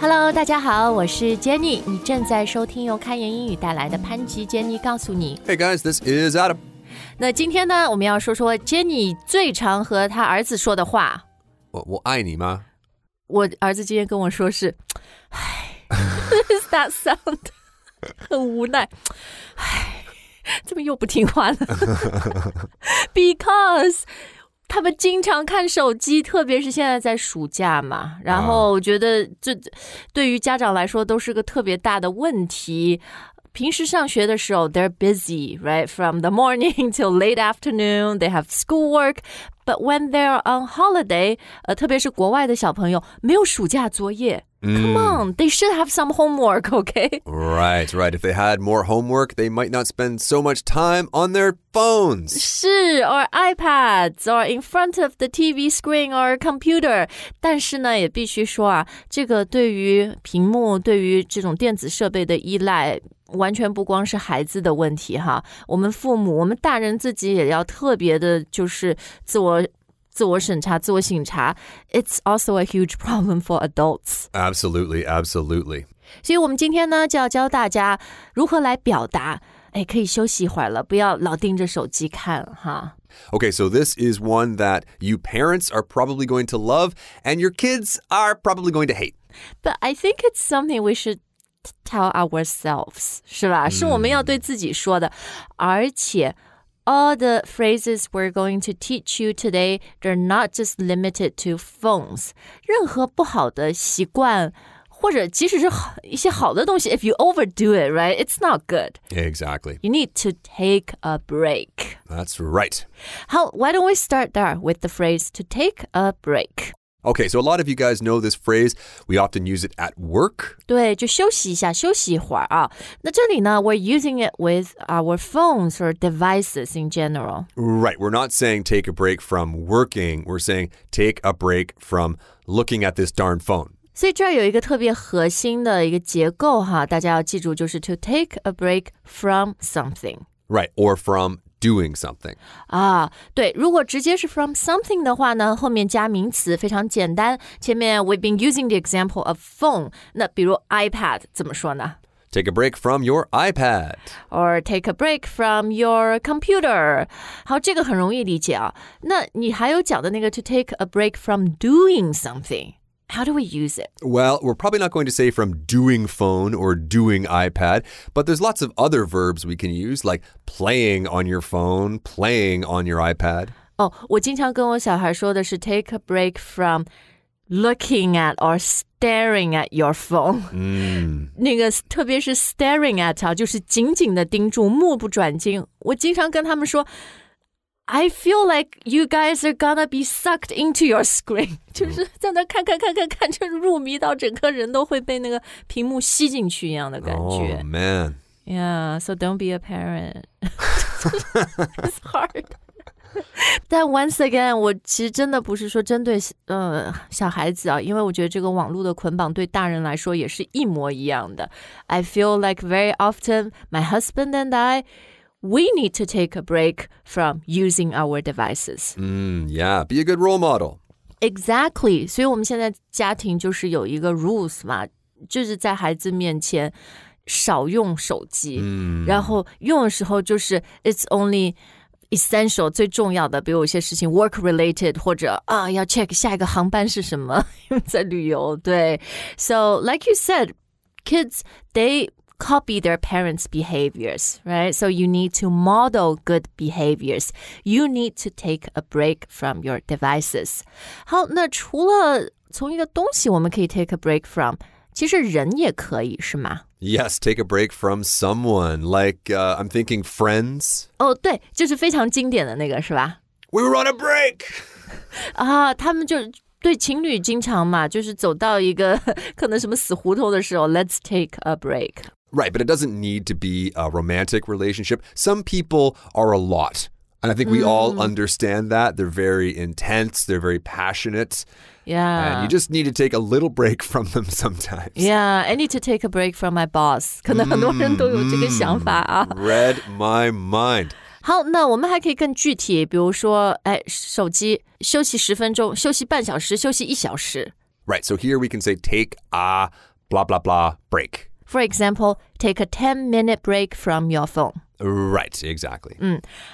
Hello， 大家好，我是 Jenny， 你正在收听由开言英语带来的潘吉 Jenny 告诉你。Hey guys, this is Adam。 那今天呢，我们要说说 Jenny 最常和他儿子说的话。我爱你吗？我儿子今天跟我说是，唉 ，Is that sound？ 很无奈，唉，怎么又不听话了？Because。他们经常看手机，特别是现在在暑假嘛，然后我觉得这对于家长来说都是个特别大的问题。平时上学的时候 they're busy, right? From the morning till late afternoon, they have schoolwork. But when they're on holiday, 特别是国外的小朋友没有暑假作业。Come on, they should have some homework, okay? Right, right. If they had more homework, they might not spend so much time on their phones. 是, or iPads, or in front of the TV screen or computer. 但是呢，也必须说啊，这个对于屏幕、对于这种电子设备的依赖，完全不光是孩子的问题哈。我们父母、我们大人自己也要特别的，就是自我审查。It's also a huge problem for adults. Absolutely, absolutely. 所以我们今天呢，就要教大家如何来表达，哎，可以休息一会儿了，不要老盯着手机看哈。Okay, so this is one that you parents are probably going to love and your kids are probably going to hate. But I think it's something we should tell ourselves, 是吧？是我们要对自己说的，而且all the phrases we're going to teach you today, they're not just limited to phones. 任何不好的习惯或者即使是一些好的东西 if you overdo it, right? It's not good. Exactly. You need to take a break. That's right. How, why don't we start there with the phrase to take a break? Okay, so a lot of you guys know this phrase. We often use it at work. 对，就休息一下，休息一会儿啊。那这里呢， we're using it with our phones or devices in general. Right, we're not saying take a break from working. We're saying take a break from looking at this darn phone. 所以这儿有一个特别核心的一个结构哈，大家要记住，就是 to take a break from something. Right, or from doing something. 啊，对，如果直接是 from something 的话呢，后面加名词非常简单。前面 we've been using the example of phone. 那比如 iPad 怎么说呢？ Take a break from your iPad. Or take a break from your computer. 好，这个很容易理解啊。那你还有讲的那个 to take a break from doing something.How do we use it? Well, we're probably not going to say from doing phone or doing iPad, but there's lots of other verbs we can use, like playing on your phone, playing on your iPad. 哦，我经常跟我小孩说的是 take a break from looking at or staring at your phone. 那个特别是 staring at 啊，就是紧紧的盯住，目不转睛。我经常跟他们说I feel like you guys are gonna be sucked into your screen. 就是在那看，就入迷到整个人都会被那个屏幕吸进去一样的感觉。Oh, man. Yeah, so don't be a parent. It's hard. 但 once again, 我其实真的不是说针对小孩子啊，因为我觉得这个网络的捆绑对大人来说也是一模一样的。I feel like very often my husband and we need to take a break from using our devices. Yeah, be a good role model. Exactly. 所以我们现在家庭就是有一个 rules 嘛，就是在孩子面前少用手机，然后用的时候就是 it's only essential 最重要的，比如有些事情 work related 或者啊要 check 下一个航班是什么，在旅游，对。So like you said, kids, they...copy their parents' behaviors, right? So you need to model good behaviors. You need to take a break from your devices. 好，那除了从一个东西我们可以 take a break from, 其实人也可以，是吗？Yes, take a break from someone. Like, I'm thinking friends. 哦，对，就是非常经典的那个，是吧？ We were on a break! 啊，他们就对情侣经常嘛，就是走到一个可能什么死胡同的时候 Let's take a break.Right, but it doesn't need to be a romantic relationship. Some people are a lot. And I think we all understand that. They're very intense. They're very passionate. Yeah. And you just need to take a little break from them sometimes. Yeah, I need to take a break from my boss. 可能很多人都有这个想法啊。Read my mind. 好，那我们还可以更具体，比如说，哎，手机休息10分钟，休息半小时，休息1小时。Right, so here we can say take a blah, blah, blah, break. For example, take a 10-minute break from your phone.Right, exactly.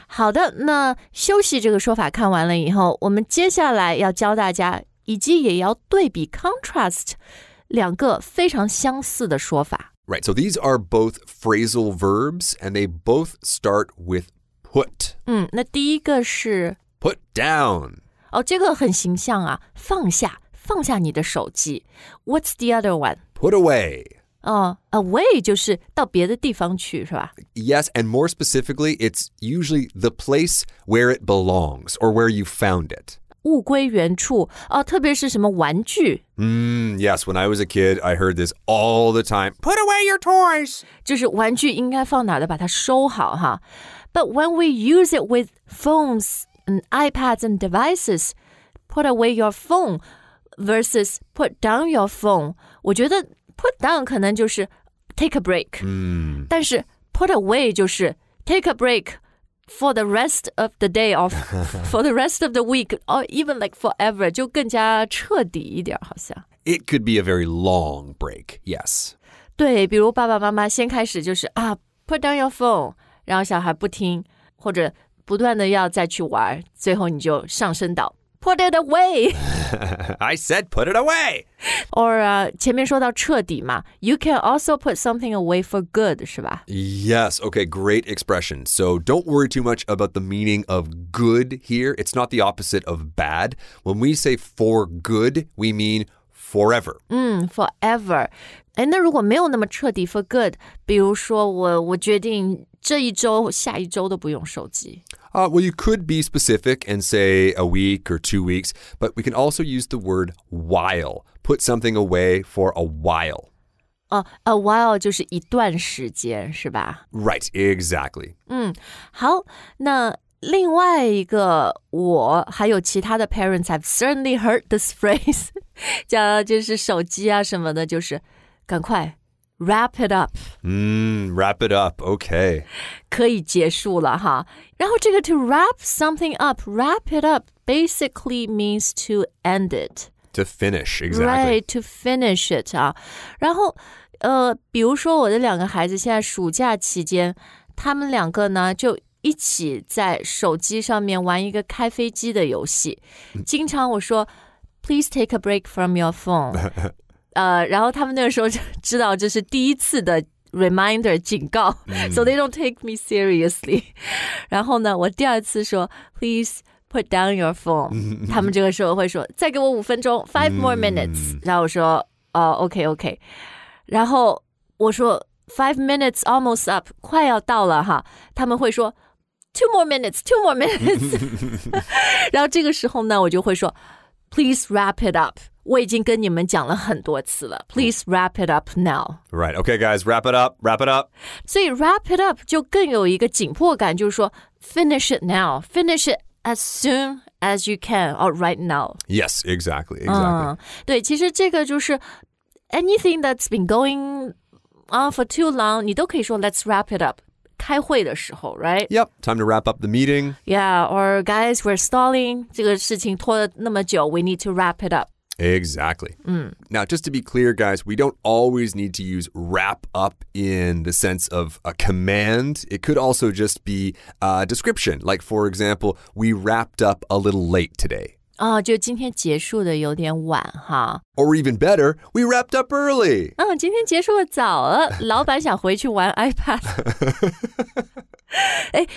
好的，那休息这个说法看完了以后，我们接下来要教大家，以及也要对比 contrast 两个非常相似的说法。Right, so these are both phrasal verbs, and they both start with put. 那第一个是 put down. 哦，这个很形象啊，放下，放下你的手机。What's the other one? Put away.Away 就是到别的地方去，是吧？ Yes, and more specifically, it's usually the place where it belongs or where you found it. 物归原处，特别是什么玩具。Yes, when I was a kid, I heard this all the time. Put away your toys! 就是玩具应该放哪的，把它收好哈。But when we use it with phones and iPads and devices, put away your phone versus put down your phone. 我觉得Put down 可能就是 take a break、但是 put away 就是 take a break for the rest of the day or for the rest of the week or even like forever 就更加彻底一点好像 It could be a very long break, yes 对，比如爸爸妈妈先开始就是put down your phone 然后小孩不听或者不断的要再去玩最后你就上升到Put it away. I said put it away. Or 前面说到彻底嘛 You can also put something away for good, 是吧? Yes, okay, great expression. So don't worry too much about the meaning of good here. It's not the opposite of bad. When we say for good, we mean forever. Forever. 那如果没有那么彻底 for good, 比如说我决定这一周下一周都不用手机。Well, you could be specific and say a week or 2 weeks, but we can also use the word while. Put something away for a while. A while 就是一段时间，是吧？ Right, exactly. 好，那另外一个我还有其他的 parents have certainly heard this phrase. 讲就是手机啊什么的，就是赶快。Wrap it up. Wrap it up, okay. 可以结束了哈。然后这个 to wrap something up, wrap it up basically means to end it. To finish, exactly. Right, to finish it. 然后比如说我的两个孩子现在暑假期间，他们两个呢就一起在手机上面玩一个开飞机的游戏。经常我说 Please take a break from your phone. 然后他们那个时候就知道这是第一次的 reminder 警告、so they don't take me seriously 然后呢我第二次说 please put down your phone 他们这个时候会说再给我5分钟 5 more minutes 然后我说OK 然后我说5 minutes almost up 快要到了哈他们会说 2 more minutes 然后这个时候呢我就会说 please wrap it up我已经跟你们讲了很多次了 Please wrap it up now Right, okay guys, wrap it up, wrap it up 所以 wrap it up 就更有一个紧迫感就是说 Finish it now Finish it as soon as you can Or right now Yes, exactly、对其实这个就是 Anything that's been going on for too long 你都可以说 Let's wrap it up开会的时候 right? Yep, time to wrap up the meeting Yeah, or guys, we're stalling 这个事情拖了那么久 We need to wrap it up Exactly. Now, just to be clear, guys, we don't always need to use wrap up in the sense of a command. It could also just be a description. Like, for example, we wrapped up a little late today. 就今天结束的有点晚哈。Or even better, we wrapped up early. 今天结束的早了，老板想回去玩 iPad.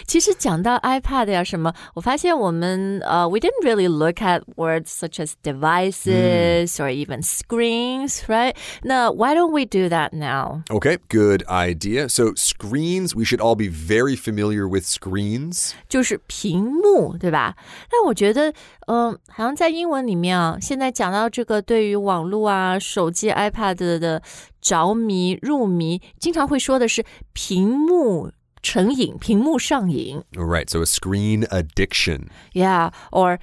其实讲到 iPad 呀什么，我发现我们we didn't really look at words such as devices or even screens, right? Now, why don't we do that now? Okay, good idea. So screens, we should all be very familiar with screens. 就是屏幕，对吧？但我觉得，好像在英文里面啊，现在讲到这个对于网络啊、手机、iPad 的着迷、入迷，经常会说的是屏幕。成瘾，屏幕上瘾。Right, so a screen addiction. Yeah, or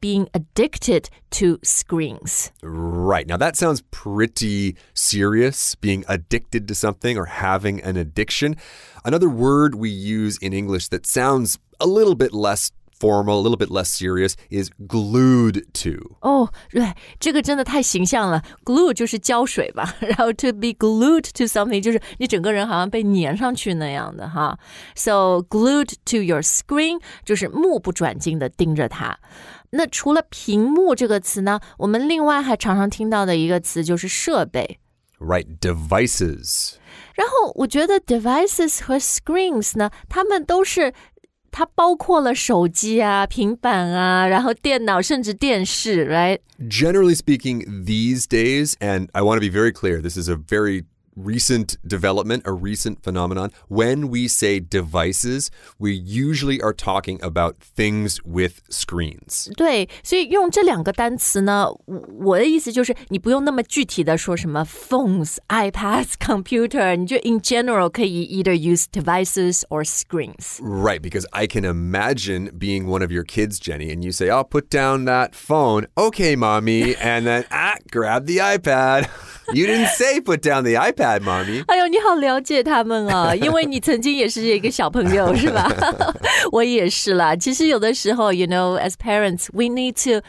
being addicted to screens. Right, now that sounds pretty serious, being addicted to something or having an addiction. Another word we use in English that sounds a little bit less formal, a little bit less serious, is glued to. Oh, right. 这个真的太形象了。Glue 就是胶水吧，然后 to be glued to something 就是你整个人好像被粘上去那样的哈。So glued to your screen 就是目不转睛的盯着它。那除了屏幕这个词呢，我们另外还常常听到的一个词就是设备。Right, devices. 然后我觉得 devices 和 screens 呢，它们都是它包括了手机啊、平板啊，然后电脑甚至电视 right? Generally speaking, these days, and I want to be very clear, this is a very recent development, a recent phenomenon. When we say devices, we usually are talking about things with screens. 对，所以用这两个单词呢，我的意思就是你不用那么具体的说什么 phones, iPads, computer, 你就 in general 可以 either use devices or screens. Right, because I can imagine being one of your kids, Jenny, and you say, I'll put down that phone, okay, mommy, and then, grab the iPad. You didn't say put down the iPad.哎呦，你好了解他们啊，因为你曾经也是一个小朋友，是吧？我也是啦。其实有的时候 you know, as parents, we need to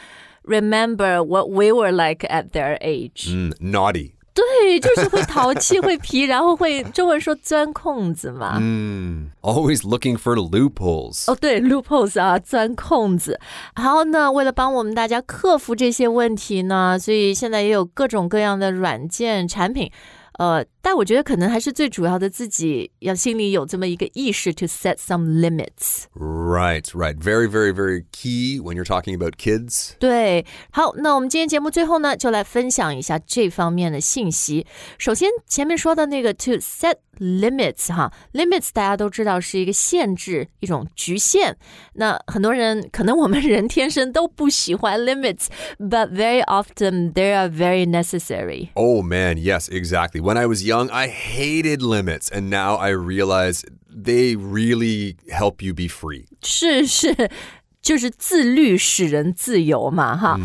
remember what we were like at their age. Naughty. 对，就是会淘气，会皮，然后会中文说钻空子嘛。Always looking for loopholes. 哦，对 ，loopholes 啊，钻空子。然后呢，为了帮我们大家克服这些问题呢，所以现在也有各种各样的软件产品。但我觉得可能还是最主要的自己要心里有这么一个意识 to set some limits. Right, right. Very, very, very key when you're talking about kids. 对。好，那我们今天节目最后呢，就来分享一下这方面的信息。首先前面说的那个 to set limits, 哈 limits 大家都知道是一个限制，一种局限。那很多人，可能我们人天生都不喜欢 limits, but very often they are very necessary. Oh man, yes, exactly.When I was young, I hated limits, and now I realize they really help you be free. 是是，就是自律使人自由嘛，哈。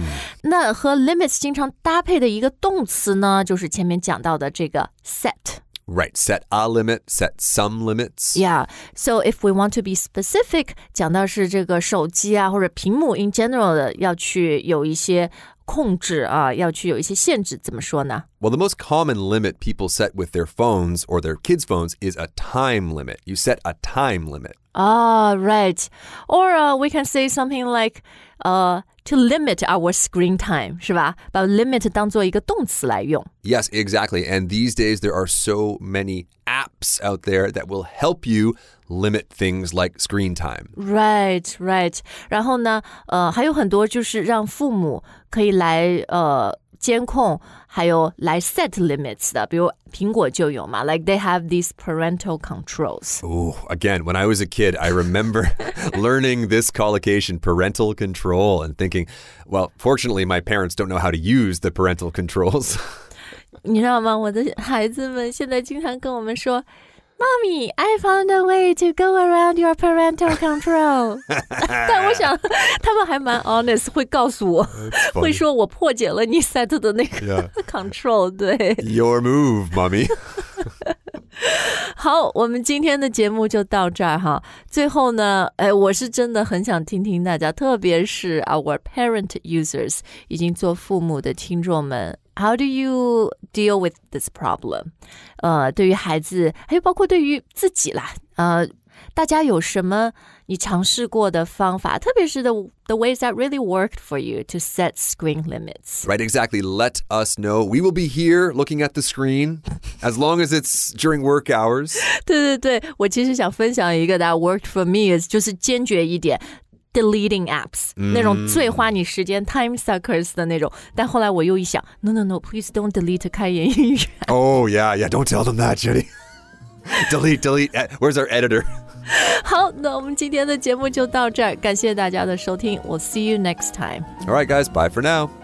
那和 limits 经常搭配的一个动词呢，就是前面讲到的这个 set.Right, set a limit, set some limits. Yeah, so if we want to be specific, 讲到是这个手机啊或者屏幕 in general 的要去有一些控制啊，要去有一些限制，怎么说呢？ Well, the most common limit people set with their phones or their kids' phones is a time limit. You set a time limit. Ah, right. Or we can say something like to limit our screen time, 是吧？把 limit 当作一个动词来用。Yes, exactly. And these days there are so many apps out there that will help you limit things like screen time. Right, right. 然后呢，还有很多就是让父母可以来监控，还有来 set limits 的，比如苹果就有嘛 ，like they have these parental controls. Oh, again, when I was a kid, I remember learning this collocation, parental control, and thinking, well, fortunately, my parents don't know how to use the parental controls. 你知道吗？我的孩子们现在经常跟我们说。Mommy, I found a way to go around your parental control. 但我想他们还蛮 honest, 会告诉我，会说我破解了你 set 的那个 control, 对。Your move, mommy. 好，我们今天的节目就到这儿哈。最后呢，我是真的很想听听大家，特别是 our parent users, 已经做父母的听众们。How do you deal with this problem? 对于孩子，还有包括对于自己啦，大家有什么你尝试过的方法？特别是 the ways that really worked for you to set screen limits. Right, exactly. Let us know. We will be here looking at the screen as long as it's during work hours. 对对对，我其实想分享一个 that worked for me is 就是坚决一点。Deleting apps, 那种最花你时间 time suckers 的那种。但后来我又一想 no, no, no, please don't delete 开言音乐。Oh, yeah, yeah, don't tell them that, Jenny. Delete, delete, where's our editor? 好，那我们今天的节目就到这儿，感谢大家的收听。We'll see you next time. All right, guys, bye for now.